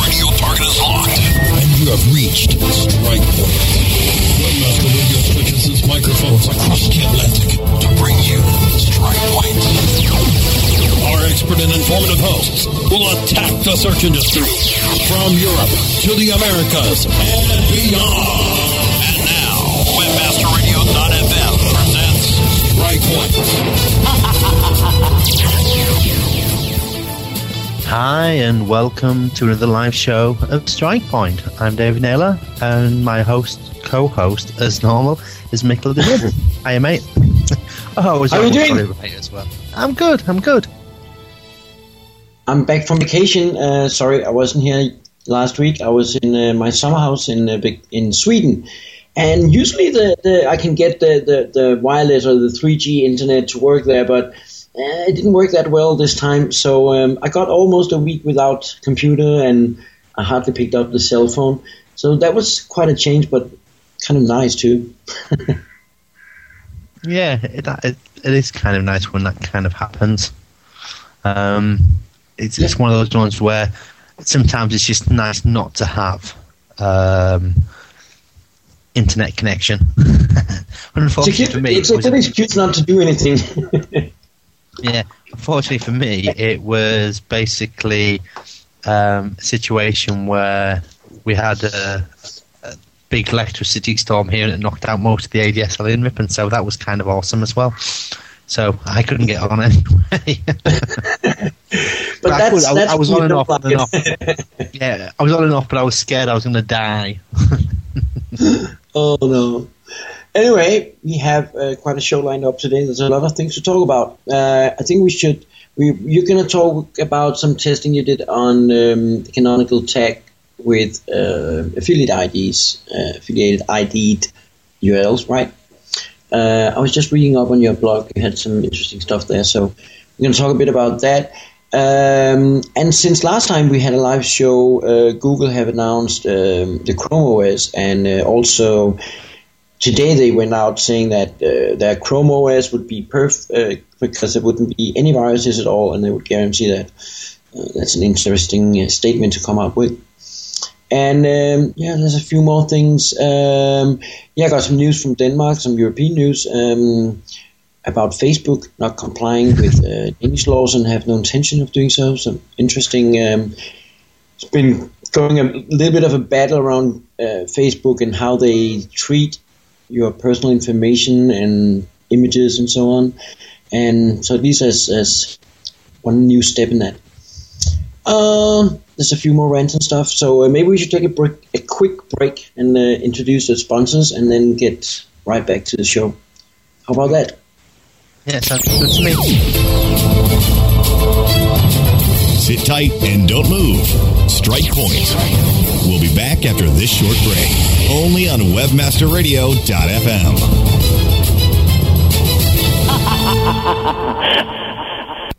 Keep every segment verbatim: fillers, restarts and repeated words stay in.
radio target is locked, and you have reached Strike Point. Webmaster Radio switches its microphones across the Atlantic to bring you Strike Point. Our expert and informative hosts will attack the search industry from Europe to the Americas and beyond. And now, Webmaster Radio dot f m presents Strike Point. Hi and welcome to another live show of Strike Point. I'm David Naylor, and my host, co-host, as normal, is Mikkel DeMidde. Hiya, mate. Oh, is how are you doing? Right as well. I'm good. I'm good. I'm back from vacation. Uh, sorry, I wasn't here last week. I was in uh, my summer house in uh, in Sweden, and usually the, the I can get the, the, the wireless or the three G internet to work there, but it didn't work that well this time, so um, I got almost a week without computer, and I hardly picked up the cell phone. So that was quite a change, but kind of nice too. Yeah, it, it it is kind of nice when that kind of happens. Um, it's yeah. It's one of those ones where sometimes it's just nice not to have um, internet connection. Unfortunately it's a, for me, it's a good excuse not to do anything. Yeah, unfortunately for me, it was basically um, a situation where we had a, a big electricity storm here and it knocked out most of the A D S L in Ripon, so that was kind of awesome as well. So I couldn't get on anyway. but but that's, I, could, I, that's I was on and off, like on and off. Yeah, I was on and off, but I was scared I was going to die. Oh, no. Anyway, we have uh, quite a show lined up today. There's a lot of things to talk about. Uh, I think we should. We, you're going to talk about some testing you did on um, canonical tag with uh, affiliate I Ds, uh, affiliated I D'd U R Ls, right? Uh, I was just reading up on your blog. You had some interesting stuff there, so we're going to talk a bit about that. Um, and since last time we had a live show, uh, Google have announced um, the Chrome O S and uh, also. Today they went out saying that uh, their Chrome O S would be perfect uh, because there wouldn't be any viruses at all, and they would guarantee that. Uh, that's an interesting uh, statement to come up with. And um, yeah, there's a few more things. Um, yeah, I got some news from Denmark, some European news um, about Facebook not complying with uh, Danish laws and have no intention of doing so. Some interesting. Um, it's been going a little bit of a battle around uh, Facebook and how they treat your personal information and images and so on. And so these as as one new step in that. Uh, there's a few more rants and stuff, so uh, maybe we should take a break, a quick break and uh, introduce the sponsors and then get right back to the show. How about that? Yeah, sounds good to me. Sit tight and don't move. Strike Point. We'll be back after this short break, only on Webmaster Radio dot f m.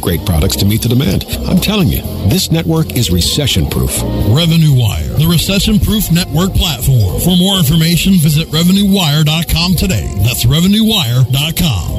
great products to meet the demand. I'm telling you, this network is recession-proof. RevenueWire, the recession-proof network platform. For more information, visit Revenue Wire dot com today. That's Revenue Wire dot com.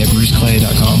Clay at bruce clay dot com.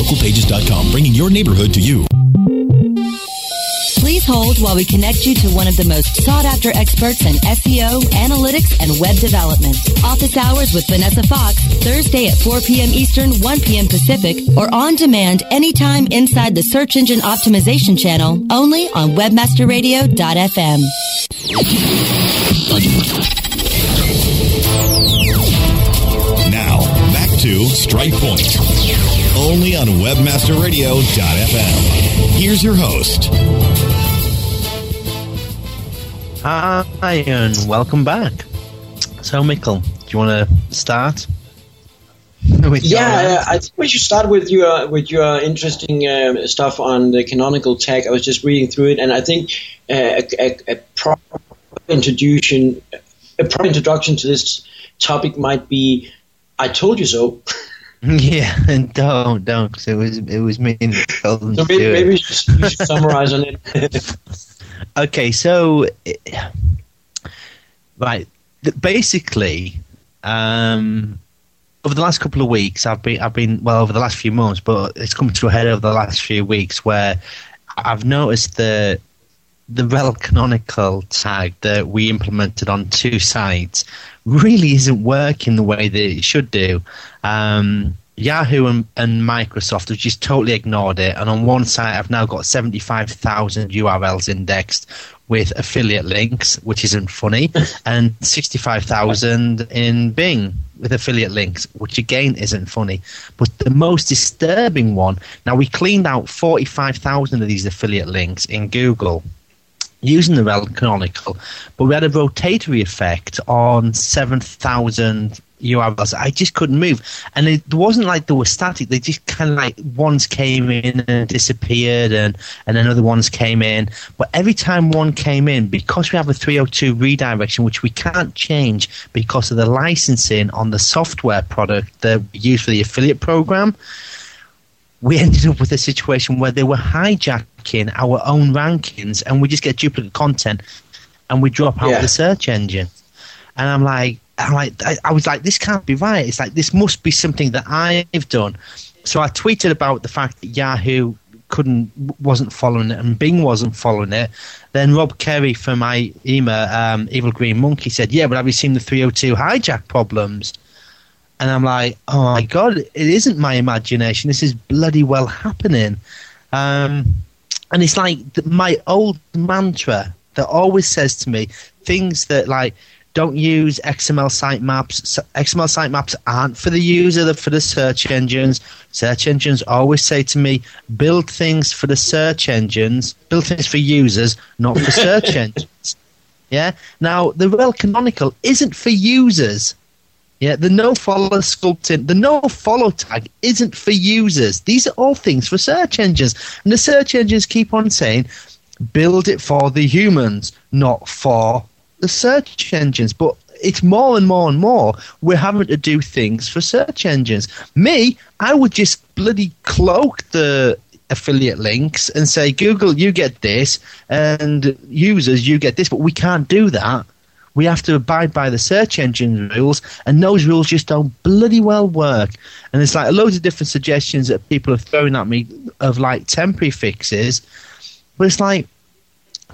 local pages dot com, bringing your neighborhood to you. Please hold while we connect you to one of the most sought-after experts in S E O, analytics, and web development. Office Hours with Vanessa Fox, Thursday at four p.m. Eastern, one p.m. Pacific, or on demand anytime inside the Search Engine Optimization Channel, only on webmaster radio dot f m. Now, back to Strike Point, only on webmaster radio dot f m. Here's your host. Hi, and welcome back. So, Mikkel, do you want to start? With yeah, uh, I think we should start with your with your interesting um, stuff on the canonical tag. I was just reading through it, and I think uh, a, a, a proper introduction, a proper introduction to this topic might be "I told you so." Yeah, and don't, don't, because it was, it was me and Colin. So maybe, maybe you should, you should summarize on it. Okay, so, right, basically, um, over the last couple of weeks, I've been, I've been, well, over the last few months, but it's come to a head over the last few weeks where I've noticed the, the rel canonical tag that we implemented on two sites really isn't working the way that it should do. Um, Yahoo and, and Microsoft have just totally ignored it, and on one site I've now got seventy-five thousand U R Ls indexed with affiliate links, which isn't funny, and sixty-five thousand in Bing with affiliate links, which again isn't funny. But the most disturbing one, now we cleaned out forty-five thousand of these affiliate links in Google using the rel canonical, but we had a rotatory effect on seven thousand U R Ls. I just couldn't move, and it wasn't like they were static. They just kind of like ones came in and disappeared, and and then other ones came in. But every time one came in, because we have a three oh two redirection, which we can't change because of the licensing on the software product that we use for the affiliate program, we ended up with a situation where they were hijacking our own rankings, and we just get duplicate content, and we drop out yeah. of the search engine. And I'm like, I'm like, I was like, this can't be right. It's like, this must be something that I've done. So I tweeted about the fact that Yahoo couldn't, wasn't following it, and Bing wasn't following it. Then Rob Kerry from my email, um, Evil Green Monkey, said, "Yeah, but have you seen the three oh two hijack problems?" And I'm like, oh my God, it isn't my imagination. This is bloody well happening. Um, and it's like the, my old mantra that always says to me things that, like, don't use X M L sitemaps. X M L sitemaps aren't for the user, they're for the search engines. Search engines always say to me, build things for the search engines, build things for users, not for search engines. Yeah. Now, the rel canonical isn't for users. Yeah, the no follow sculpting, the no follow tag isn't for users. These are all things for search engines. And the search engines keep on saying, build it for the humans, not for the search engines. But it's more and more and more we're having to do things for search engines. Me, I would just bloody cloak the affiliate links and say, Google, you get this, and users, you get this. But we can't do that. We have to abide by the search engine rules, and those rules just don't bloody well work. And there's like loads of different suggestions that people have thrown at me of like temporary fixes. But it's like,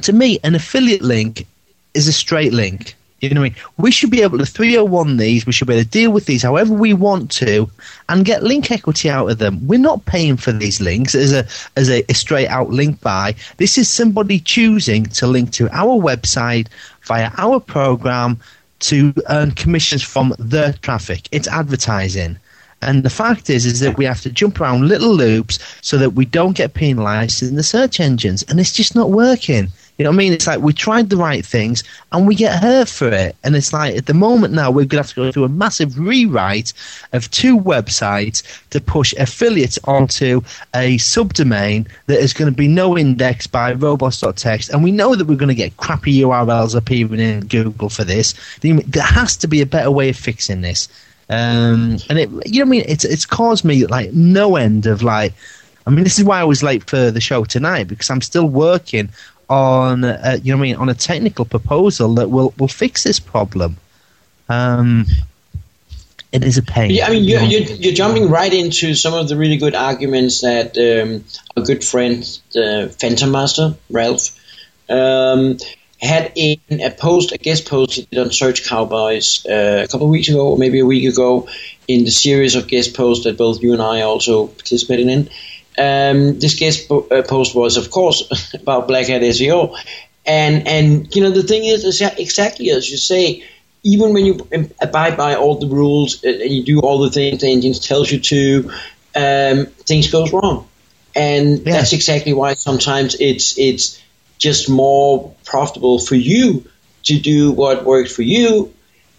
to me, an affiliate link is a straight link. You know what I mean? We should be able to three oh one these. We should be able to deal with these however we want to and get link equity out of them. We're not paying for these links as a as a, a straight out link buy. This is somebody choosing to link to our website via our program to earn commissions from their traffic. It's advertising. And the fact is, is that we have to jump around little loops so that we don't get penalized in the search engines. And it's just not working. You know what I mean? It's like we tried the right things and we get hurt for it. And it's like at the moment now we're going to have to go through a massive rewrite of two websites to push affiliates onto a subdomain that is going to be no index by robots dot t x. And we know that we're going to get crappy U R Ls appearing in Google for this. There has to be a better way of fixing this. Um, and it, you know what I mean? It's, it's caused me like no end of like, I mean, this is why I was late for the show tonight, because I'm still working on, uh, you know what I mean, on a technical proposal that will will fix this problem. Um, it is a pain. Yeah, I mean, you're, you're, you're jumping right into some of the really good arguments that um, our good friend, uh, Phantom Master, Ralph, um, had in a post, I guess posted on Search Cowboys uh, a couple of weeks ago, or maybe a week ago, in the series of guest posts that both you and I also participated in. Um, this guest po- uh, post was, of course, about Black Hat S E O, and and you know the thing is, is exactly as you say. Even when you abide by all the rules and you do all the things the engines tells you to, um, things goes wrong, and yeah. That's exactly why sometimes it's it's just more profitable for you to do what works for you,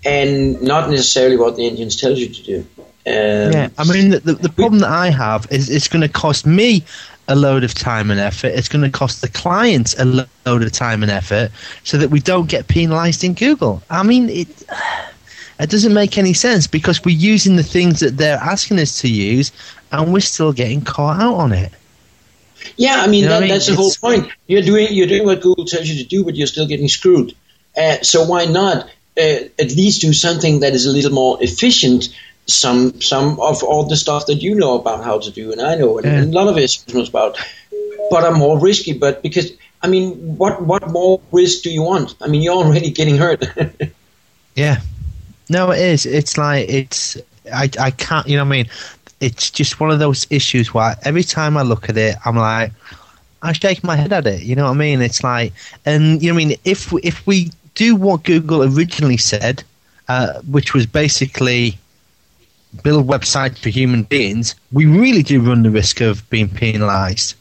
and not necessarily what the engines tells you to do. Um, yeah, I mean, the, the problem that I have is it's going to cost me a load of time and effort. It's going to cost the clients a load of time and effort so that we don't get penalized in Google. I mean, it it doesn't make any sense because we're using the things that they're asking us to use and we're still getting caught out on it. Yeah, I mean, you know that, I mean? that's the it's, whole point. You're doing, you're doing what Google tells you to do, but you're still getting screwed. Uh, so why not uh, at least do something that is a little more efficient? Some some of all the stuff that you know about how to do, and I know, and, yeah. and a lot of it was about, but are more risky. But because I mean, what what more risk do you want? I mean, you're already getting hurt. yeah, no, it is. It's like it's I I can't. You know what I mean? It's just one of those issues where every time I look at it, I'm like, I shake my head at it. You know what I mean? It's like, and you know what I mean? If if we do what Google originally said, uh, which was basically build websites for human beings, we really do run the risk of being penalized.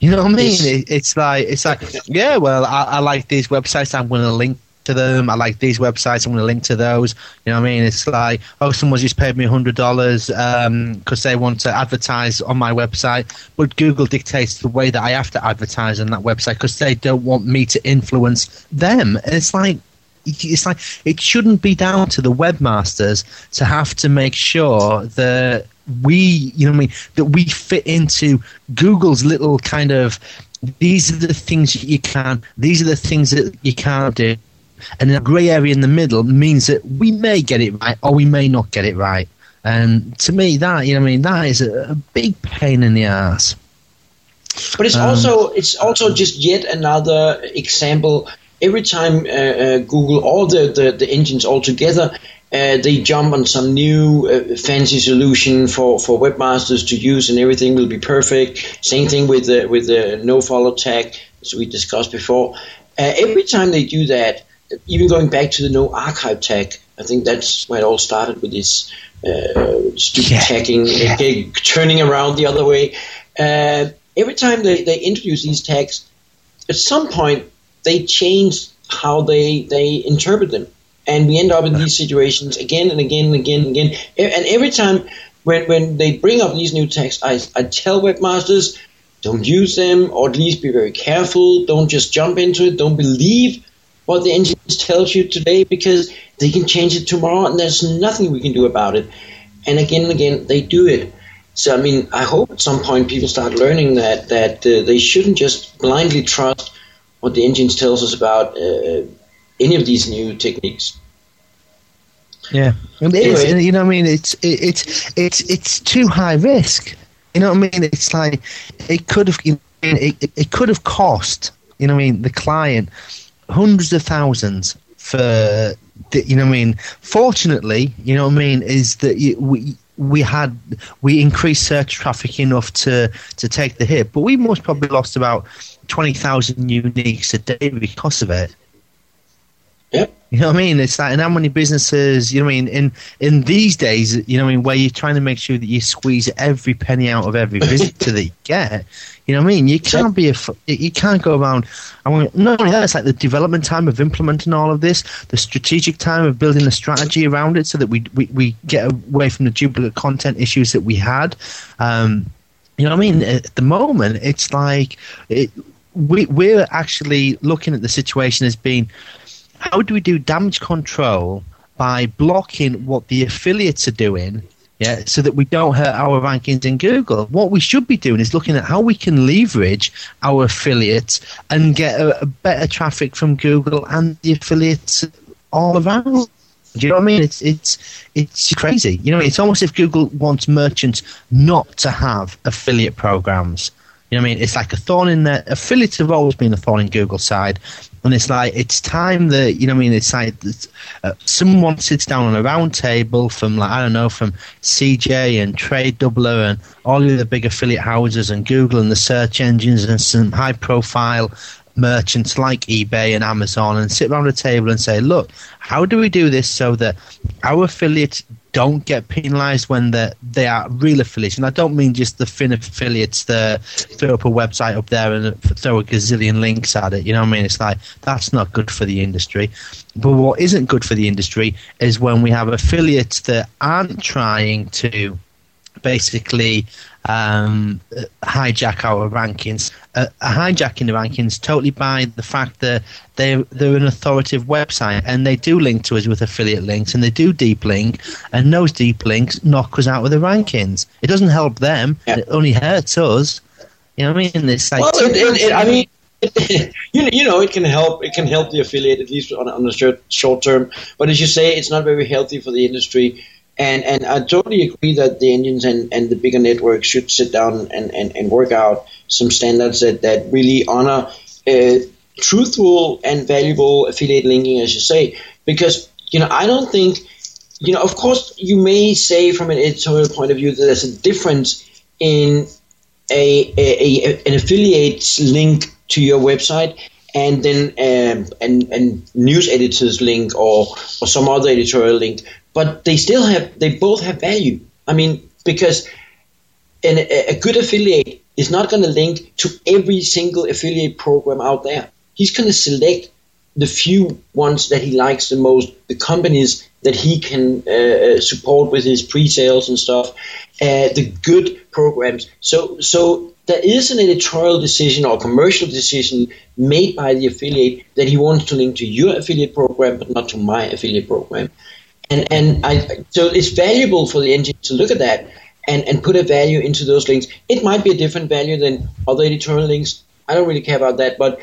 You know what I mean? It, it's like, it's like, yeah, well, I, I like these websites. I'm going to link to them. I like these websites. I'm going to link to those. You know what I mean? It's like, oh, someone's just paid me one hundred dollars um, because they want to advertise on my website. But Google dictates the way that I have to advertise on that website because they don't want me to influence them. And it's like, It's like it shouldn't be down to the webmasters to have to make sure that we, you know what I mean, that we fit into Google's little kind of, these are the things that you can, these are the things that you can't do. And the grey area in the middle means that we may get it right or we may not get it right. And to me, that, you know what I mean, that is a, a big pain in the ass. But it's um, also it's also just yet another example. Every time uh, uh, Google or the, the, the engines altogether, uh, they jump on some new uh, fancy solution for, for webmasters to use, and everything will be perfect. Same thing with the with the no follow tag, as we discussed before. Uh, every time they do that, even going back to the no archive tag, I think that's where it all started with this uh, stupid yeah. tagging, yeah. Uh, turning around the other way. Uh, every time they, they introduce these tags, at some point they change how they they interpret them, and we end up in these situations again and again and again and again. And every time when when they bring up these new texts, I, I tell webmasters, don't use them, or at least be very careful. Don't just jump into it. Don't believe what the engine tells you today, because they can change it tomorrow and there's nothing we can do about it. And again and again, they do it. So, I mean, I hope at some point people start learning that, that uh, they shouldn't just blindly trust what the engines tells us about uh, any of these new techniques. Yeah, it is, anyway. You know what I mean? It's it, it's it's it's too high risk. You know what I mean? It's like it could have it it could have cost, you know what I mean, the client hundreds of thousands for the, you know what I mean. Fortunately, you know what I mean, is that you, we. we had we increased search traffic enough to to take the hit, but we most probably lost about twenty thousand uniques a day because of it. Yep. You know what I mean? It's like, and how many businesses, you know what I mean? In, in these days, you know what I mean, where you're trying to make sure that you squeeze every penny out of every visitor that you get, you know what I mean? You can't be a, you can't go around, I mean, not only that, it's like the development time of implementing all of this, the strategic time of building a strategy around it so that we, we, we get away from the duplicate content issues that we had. Um, you know what I mean? At the moment, it's like, it, we, we're actually looking at the situation as being, how do we do damage control by blocking what the affiliates are doing, yeah, so that we don't hurt our rankings in Google? What we should be doing is looking at how we can leverage our affiliates and get a, a better traffic from Google and the affiliates all around. Do you know what I mean? It's it's it's crazy. You know, it's almost if Google wants merchants not to have affiliate programs. You know what I mean? It's like a thorn in their... Affiliates have always been a thorn in Google's side. And it's like, it's time that, you know what I mean? It's like uh, someone sits down on a round table from, like, I don't know, from C J and Trade Doubler and all the other big affiliate houses and Google and the search engines and some high-profile merchants like eBay and Amazon and sit around a table and say, look, how do we do this so that our affiliates don't get penalized when they are real affiliates? And I don't mean just the thin affiliates that throw up a website up there and throw a gazillion links at it. You know what I mean? It's like, that's not good for the industry. But what isn't good for the industry is when we have affiliates that aren't trying to basically um, hijack our rankings, uh, hijacking the rankings totally by the fact that they're, they're an authoritative website and they do link to us with affiliate links and they do deep link, and those deep links knock us out of the rankings. It doesn't help them, yeah. It only hurts us. You know what I mean? It's like well, it, it, it, I mean, you know, you know, it can help. It can help the affiliate at least on on the short, short term. But as you say, it's not very healthy for the industry. And and I totally agree that the engines and, and the bigger networks should sit down and, and, and work out some standards that, that really honor uh, truthful and valuable affiliate linking, as you say. Because, you know, I don't think, you know, of course you may say from an editorial point of view that there's a difference in a, a, a an affiliate's link to your website and then um, and, and news editor's link or, or some other editorial link. But they still have, they both have value. I mean, because an, a good affiliate is not going to link to every single affiliate program out there. He's going to select the few ones that he likes the most, the companies that he can uh, support with his pre-sales and stuff, uh, the good programs. So, so there is an editorial decision or commercial decision made by the affiliate that he wants to link to your affiliate program, but not to my affiliate program. And and I so it's valuable for the engine to look at that and, and put a value into those links. It might be a different value than other editorial links. I don't really care about that, but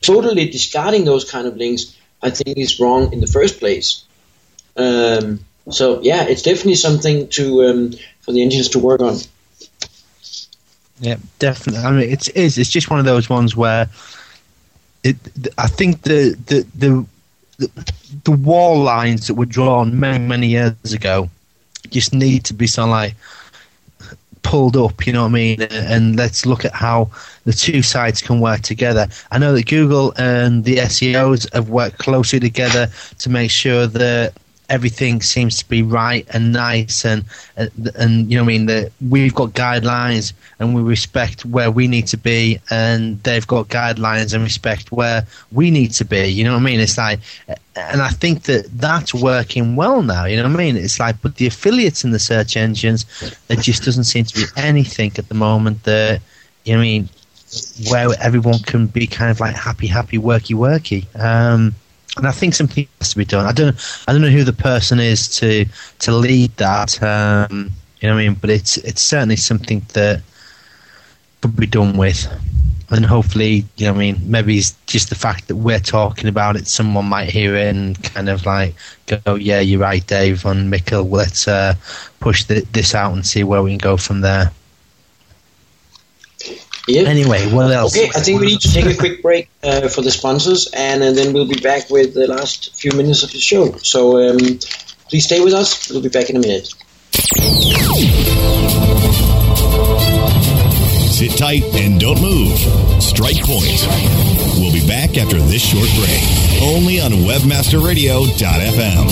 totally discarding those kind of links, I think, is wrong in the first place. Um, so yeah, it's definitely something to um, for the engines to work on. Yeah, definitely. I mean, it is. It's just one of those ones where it. I think the the the. The, the wall lines that were drawn many, many years ago just need to be sort of like pulled up, you know what I mean? And let's look at how the two sides can work together. I know that Google and the S E Os have worked closely together to make sure that everything seems to be right and nice and, and, and you know what I mean, that we've got guidelines and we respect where we need to be and they've got guidelines and respect where we need to be, you know what I mean? It's like, and I think that that's working well now, you know what I mean? It's like, but the affiliates in the search engines, there just doesn't seem to be anything at the moment that, you know what I mean, where everyone can be kind of like happy, happy, worky, worky. Um, And I think something has to be done. I don't, I don't know who the person is to to lead that. Um, you know what I mean? But it's it's certainly something that could be done with. And hopefully, you know what I mean, maybe it's just the fact that we're talking about it. Someone might hear it and kind of like go, oh, yeah, you're right, Dave, and Mikkel, let's uh, push the, this out and see where we can go from there. Yep. Anyway, what else? Okay, I think we need to take a quick break uh, for the sponsors, and, and then we'll be back with the last few minutes of the show. So um, please stay with us. We'll be back in a minute. Sit tight and don't move. Strike Point. We'll be back after this short break, only on Webmaster Radio dot f m.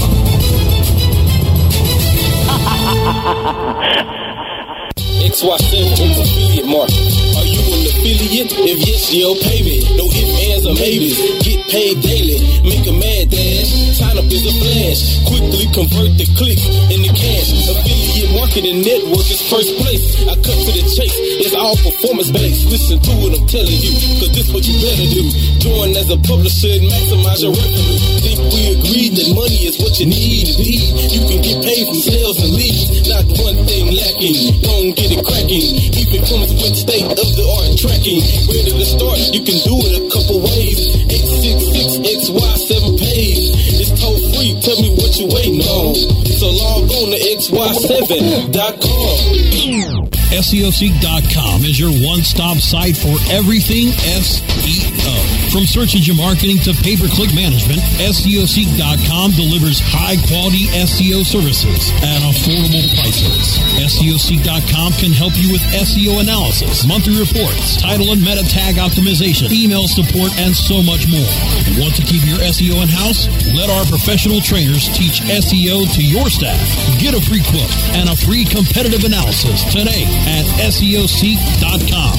X Y seven is affiliate market. Are you an affiliate? If yes, you'll pay me. No ifs, ands, or maybes. Get paid daily. Make a mad dash. Sign up is a flash. Quickly convert the clicks into cash. Affiliate marketing network is first place. I cut to the chase. It's all performance based. Listen to what I'm telling you, cause this what you better do. Join as a publisher and maximize your revenue. Think we agreed that money is what you need. Indeed, you can get paid from sales and leads. Not one thing lacking. Don't get it cracking. Even comes with state of the art tracking. Where to start? You can do it a couple ways. eight six six X Y seven page. It's toll free. Tell me what you waiting on. So log on to x y seven dot com. S E O C dot com is your one-stop site for everything S E O. From search engine marketing to pay-per-click management, S E O C dot com delivers high-quality S E O services at affordable prices. S E O C dot com can help you with S E O analysis, monthly reports, title and meta tag optimization, email support, and so much more. Want to keep your S E O in-house? Let our professional trainers teach S E O to your staff. Get a free quote and a free competitive analysis today at S E O C dot com.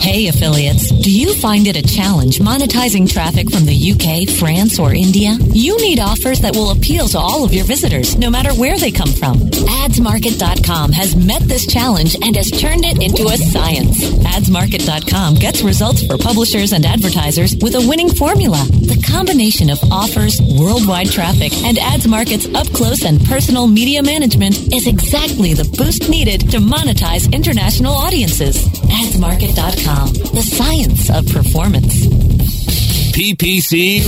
Hey, affiliates. Do you find it a challenge monetizing traffic from the U K, France, or India? You need offers that will appeal to all of your visitors, no matter where they come from. ads market dot com has met this challenge and has turned it into a science. ads market dot com gets results for publishers and advertisers with a winning formula. The combination of offers, worldwide traffic, and AdsMarket's up-close and personal media management is exactly the boost needed to monetize international audiences. ads market dot com. The science of performance. P P C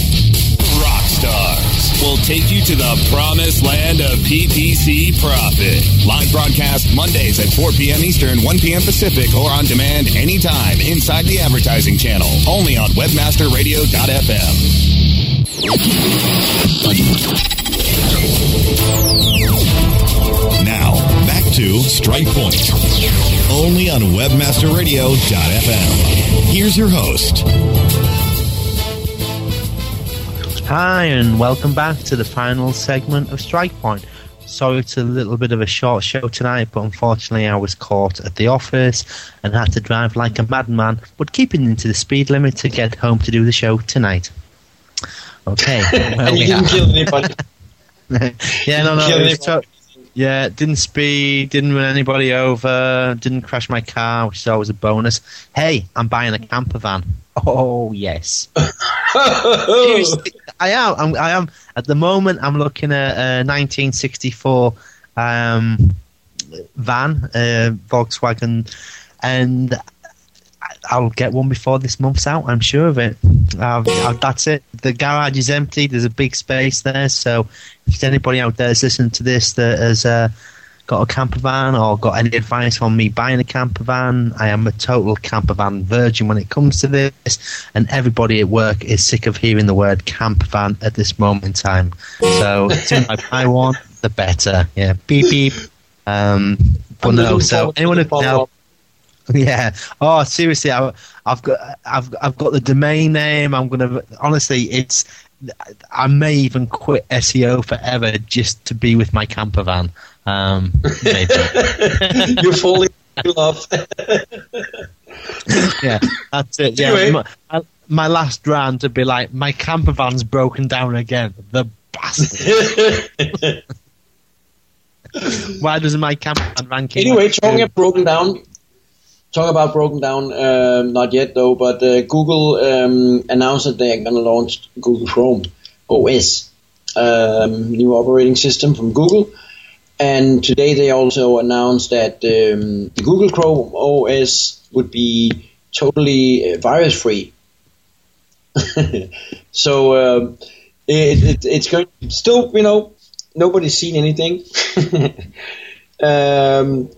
Rockstars will take you to the promised land of P P C profit. Live broadcast Mondays at four p.m. Eastern, one p.m. Pacific, or on demand anytime inside the advertising channel. Only on Webmaster Radio dot f m. Now, back to Strike Point. Only on Webmaster Radio dot f m. Here's your host. Hi, and welcome back to the final segment of Strike Point. Sorry it's a little bit of a short show tonight, but unfortunately I was caught at the office and had to drive like a madman, but keeping into the speed limit to get home to do the show tonight. Okay. And you didn't kill anybody. yeah, no, no. Yeah, didn't speed, didn't run anybody over, didn't crash my car, which is always a bonus. Hey, I'm buying a camper van. Oh, yes. Seriously, I am. I'm, I am. At the moment, I'm looking at a nineteen sixty-four um, van, uh, Volkswagen, and I'll get one before this month's out, I'm sure of it. I've, I've, that's it. The garage is empty. There's a big space there. So if anybody out there is listening to this that has uh, got a camper van or got any advice on me buying a camper van, I am a total camper van virgin when it comes to this. And everybody at work is sick of hearing the word camper van at this moment in time. So the sooner I buy one, the better. Yeah, beep, beep. Um, but no, so anyone who now... Yeah. Oh, seriously, I, I've got, I've, I've got the domain name. I'm gonna. Honestly, it's. I may even quit S E O forever just to be with my camper van. Um, maybe. You're falling in love. Yeah, that's it. Yeah, anyway. my, my last rant would be like, my camper van's broken down again. The bastard. Why doesn't my camper van ranking? Anyway, Chong had broken down. Talk about broken down, um, not yet though, but uh, Google um, announced that they are going to launch Google Chrome O S, um, new operating system from Google. And today they also announced that um, the Google Chrome O S would be totally virus-free. so um, it, it, it's going still, you know, nobody's seen anything. um,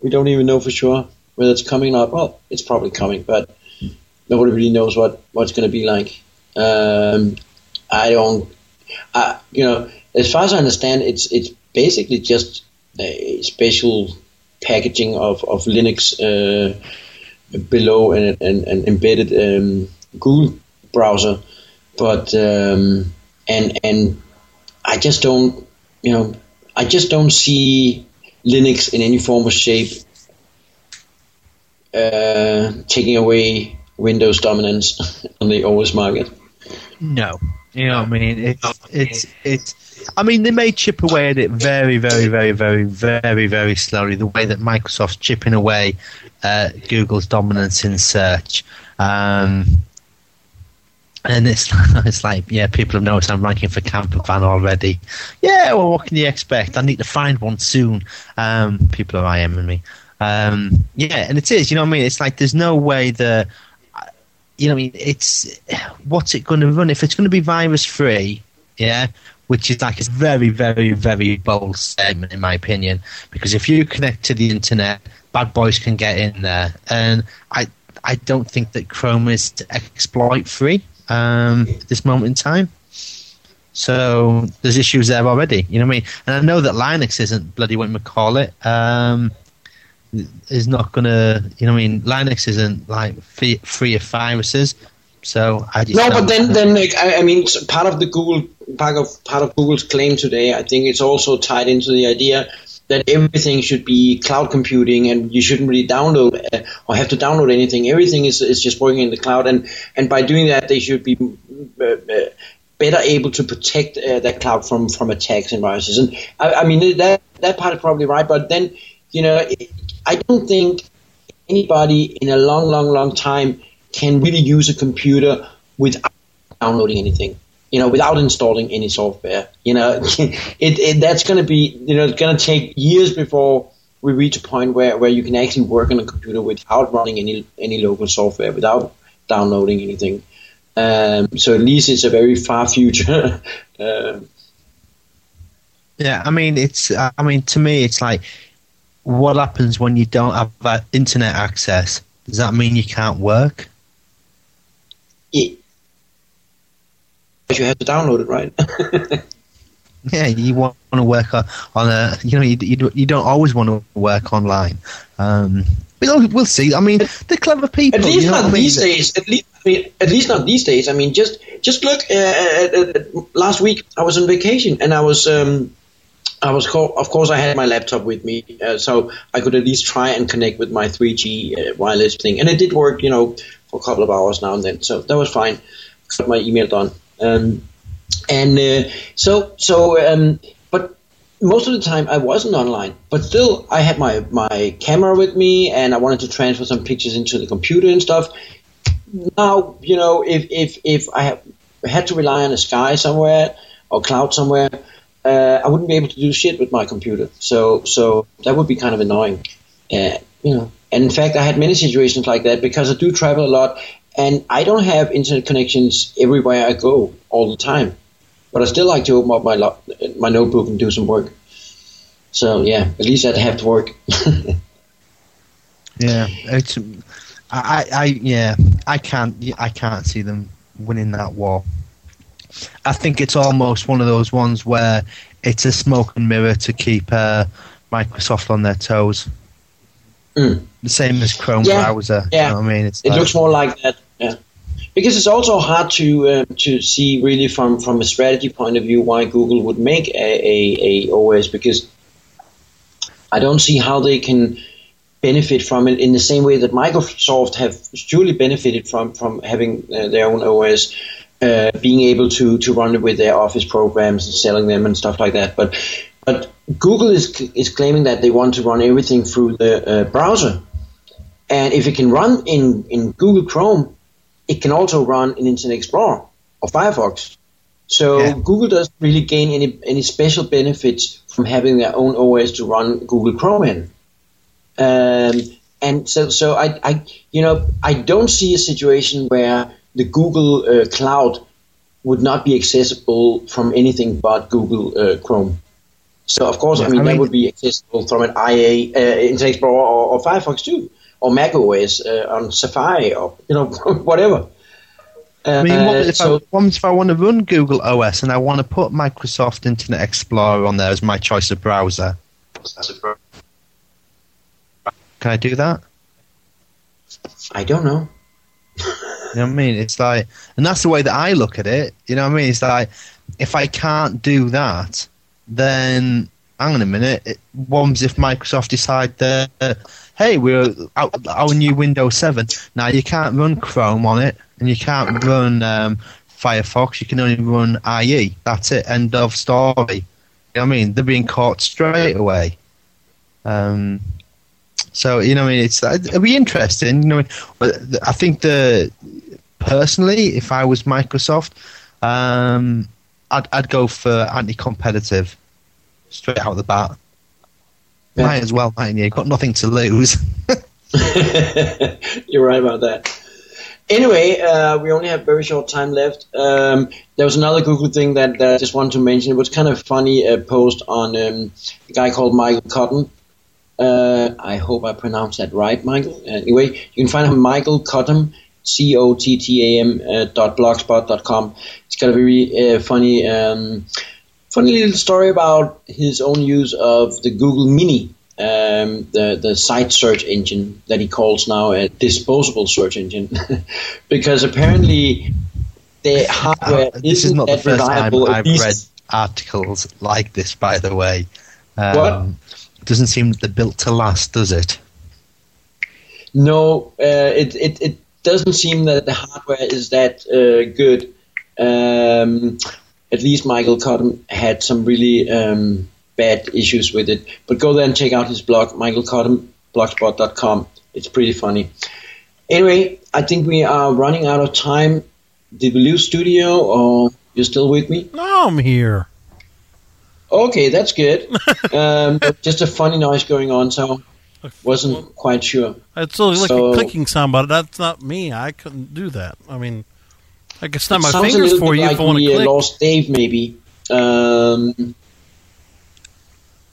we don't even know for sure whether it's coming up. Well, it's probably coming, but nobody really knows what, what it's going to be like. Um, I don't, I, you know, as far as I understand, it's it's basically just a special packaging of, of Linux uh, below an, an, an embedded um, Google browser. But um, and and I just don't, you know, I just don't see Linux in any form or shape uh, taking away Windows dominance on the O S market. No, you know what I mean. It's it's it's. I mean, they may chip away at it very, very, very, very, very, very slowly. The way that Microsoft's chipping away at Google's dominance in search. Um, And it's it's like, yeah, people have noticed I'm ranking for camper van already. Yeah, well, what can you expect? I need to find one soon. Um, people are IMing me. Um, yeah, and it is, you know what I mean? It's like there's no way that, you know what I mean? It's, what's it going to run? If it's going to be virus-free, yeah, which is like a very, very, very bold statement in my opinion, because if you connect to the internet, bad boys can get in there. And I, I don't think that Chrome is exploit-free. Um, at this moment in time, so there's issues there already. You know what I mean? And I know that Linux isn't bloody what we call it. Um, is not gonna. You know what I mean? Linux isn't like free, free of viruses. So I just no, but then then like, I, I mean, part of the Google part of part of Google's claim today, I think it's also tied into the idea that everything should be cloud computing, and you shouldn't really download uh, or have to download anything. Everything is is just working in the cloud, and, and by doing that, they should be uh, better able to protect uh, that cloud from, from attacks and viruses. And I, I mean that that part is probably right, but then you know it, I don't think anybody in a long, long, long time can really use a computer without downloading anything. You know, without installing any software, you know, it, it that's going to be, you know, it's going to take years before we reach a point where, where you can actually work on a computer without running any any local software, without downloading anything. Um, so at least it's a very far future. uh, yeah, I mean, it's, I mean, to me, it's like, what happens when you don't have that internet access? Does that mean you can't work? It, You have to download it, right? Yeah, you want to work on a, you know, you you, you don't always want to work online. Um, we'll, we'll see. I mean, they're clever people. At least you know not I mean? these days. At least, I mean, at least not these days. I mean, just just look. Uh, uh, uh, last week, I was on vacation, and I was, um, I was, co- of course, I had my laptop with me, uh, so I could at least try and connect with my three G uh, wireless thing, and it did work, you know, for a couple of hours now and then. So that was fine. Got my email done. Um, and uh, so, so, um, but most of the time I wasn't online, but still I had my, my camera with me and I wanted to transfer some pictures into the computer and stuff. Now, you know, if, if, if I have, had to rely on a Sky somewhere or cloud somewhere, uh, I wouldn't be able to do shit with my computer. So, so that would be kind of annoying, uh, you know, and in fact I had many situations like that because I do travel a lot. And I don't have internet connections everywhere I go all the time, but I still like to open up my lo- my notebook and do some work. So yeah, at least I'd have to work. Yeah, it's, I, I, yeah, I can't, I can't see them winning that war. I think it's almost one of those ones where it's a smoke and mirror to keep uh, Microsoft on their toes. Mm. The same as Chrome yeah, browser. Yeah, you know what I mean, it's it like, looks more like that. Yeah, because it's also hard to uh, to see really from, from a strategy point of view why Google would make a, a, a O S because I don't see how they can benefit from it in the same way that Microsoft have surely benefited from from having uh, their own O S, uh, being able to to run it with their Office programs and selling them and stuff like that, but. But Google is is claiming that they want to run everything through the uh, browser, and if it can run in, in Google Chrome, it can also run in Internet Explorer or Firefox. So yeah. Google doesn't really gain any any special benefits from having their own O S to run Google Chrome in. Um, and so so I I you know I don't see a situation where the Google uh, Cloud would not be accessible from anything but Google uh, Chrome. So, of course, yeah, I, mean, I mean, that would be accessible from an I A, uh, Internet Explorer or, or Firefox too, or macOS uh, on Safari or, you know, whatever. Uh, I mean, what if, so, I, what if I want to run Google O S and I want to put Microsoft Internet Explorer on there as my choice of browser? Can I do that? I don't know. You know what I mean? It's like, and that's the way that I look at it. You know what I mean? It's like, if I can't do that, then hang on a minute. It, what if Microsoft decide that, uh, hey, we're out, our new Windows seven. Now you can't run Chrome on it, and you can't run um, Firefox. You can only run I E. That's it. End of story. You know what I mean? They're being caught straight away. Um. So, you know, I mean, it's, it'll be interesting. You know, I think the personally, if I was Microsoft, um, I'd I'd go for anti-competitive straight out of the bat. Yeah. Might as well, mightn't you? Got nothing to lose. You're right about that. Anyway, uh, we only have very short time left. Um, there was another Google thing that I just wanted to mention. It was kind of funny uh, post on um, a guy called Michael Cotton. Uh, I hope I pronounced that right, Michael. Anyway, you can find him at Michael Cottam, C O T T A M uh, dot blogspot dot com. It's got a very uh, funny, um, funny little story about his own use of the Google Mini, um, the the site search engine that he calls now a disposable search engine, because apparently the hardware uh, this is not the first time I've read articles like this. By the way, um, what? Doesn't seem that they're built to last, does it? No, uh, it, it it doesn't seem that the hardware is that uh, good. Um, at least Michael Cotton had some really um, bad issues with it. But go there and check out his blog, Michael Cotton, blogspot dot com. It's pretty funny. Anyway, I think we are running out of time. Did we lose studio, or you're still with me? No, I'm here. Okay, that's good. Um, just a funny noise going on, so wasn't quite sure. It's like so, a clicking sound, but that's not me. I couldn't do that. I mean, I guess not my fingers for you. Like if I want to click. We lost Dave, maybe. Um,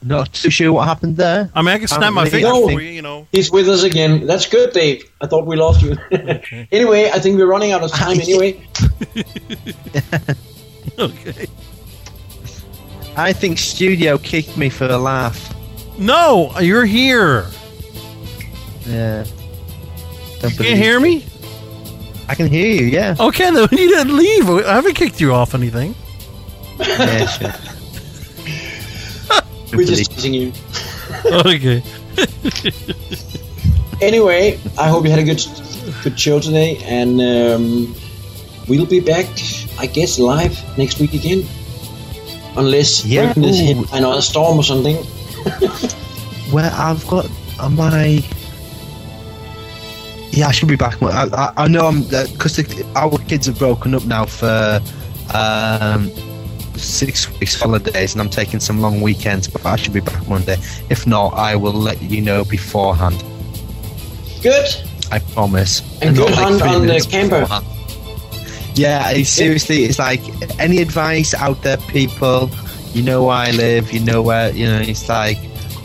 not too sure what happened there. I mean, I can snap my fingers no, for you, you know. He's with us again. That's good, Dave. I thought we lost you. Okay. Anyway, I think we're running out of time anyway. Okay. I think studio kicked me for a laugh. No, you're here. Yeah. Don't you can't hear me? I can hear you, yeah. Okay, then you didn't leave. I haven't kicked you off anything. Yeah, sure. We're just teasing you. Okay. Anyway, I hope you had a good, good show today, and um, we'll be back, I guess, live next week again. Unless yeah, this hit another storm or something. Well, I've got my. Yeah, I should be back. I, I, I know I'm because uh, our kids have broken up now for um, six weeks holidays, and I'm taking some long weekends. But I should be back Monday. If not, I will let you know beforehand. Good. I promise. And, and go on on the camper. Beforehand. Yeah, it's seriously, it's like any advice out there, people. You know where I live, you know where, you know, it's like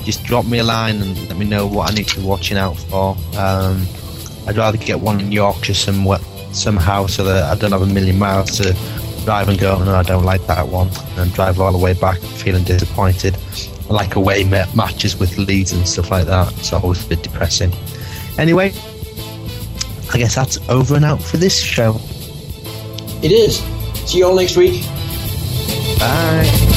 just drop me a line and let me know what I need to be watching out for. Um, I'd rather get one in Yorkshire somewhere, somehow so that I don't have a million miles to drive and go, no, I don't like that one, and drive all the way back feeling disappointed. I like away matches with Leeds and stuff like that. It's always a bit depressing. Anyway, I guess that's over and out for this show. It is. See you all next week. Bye.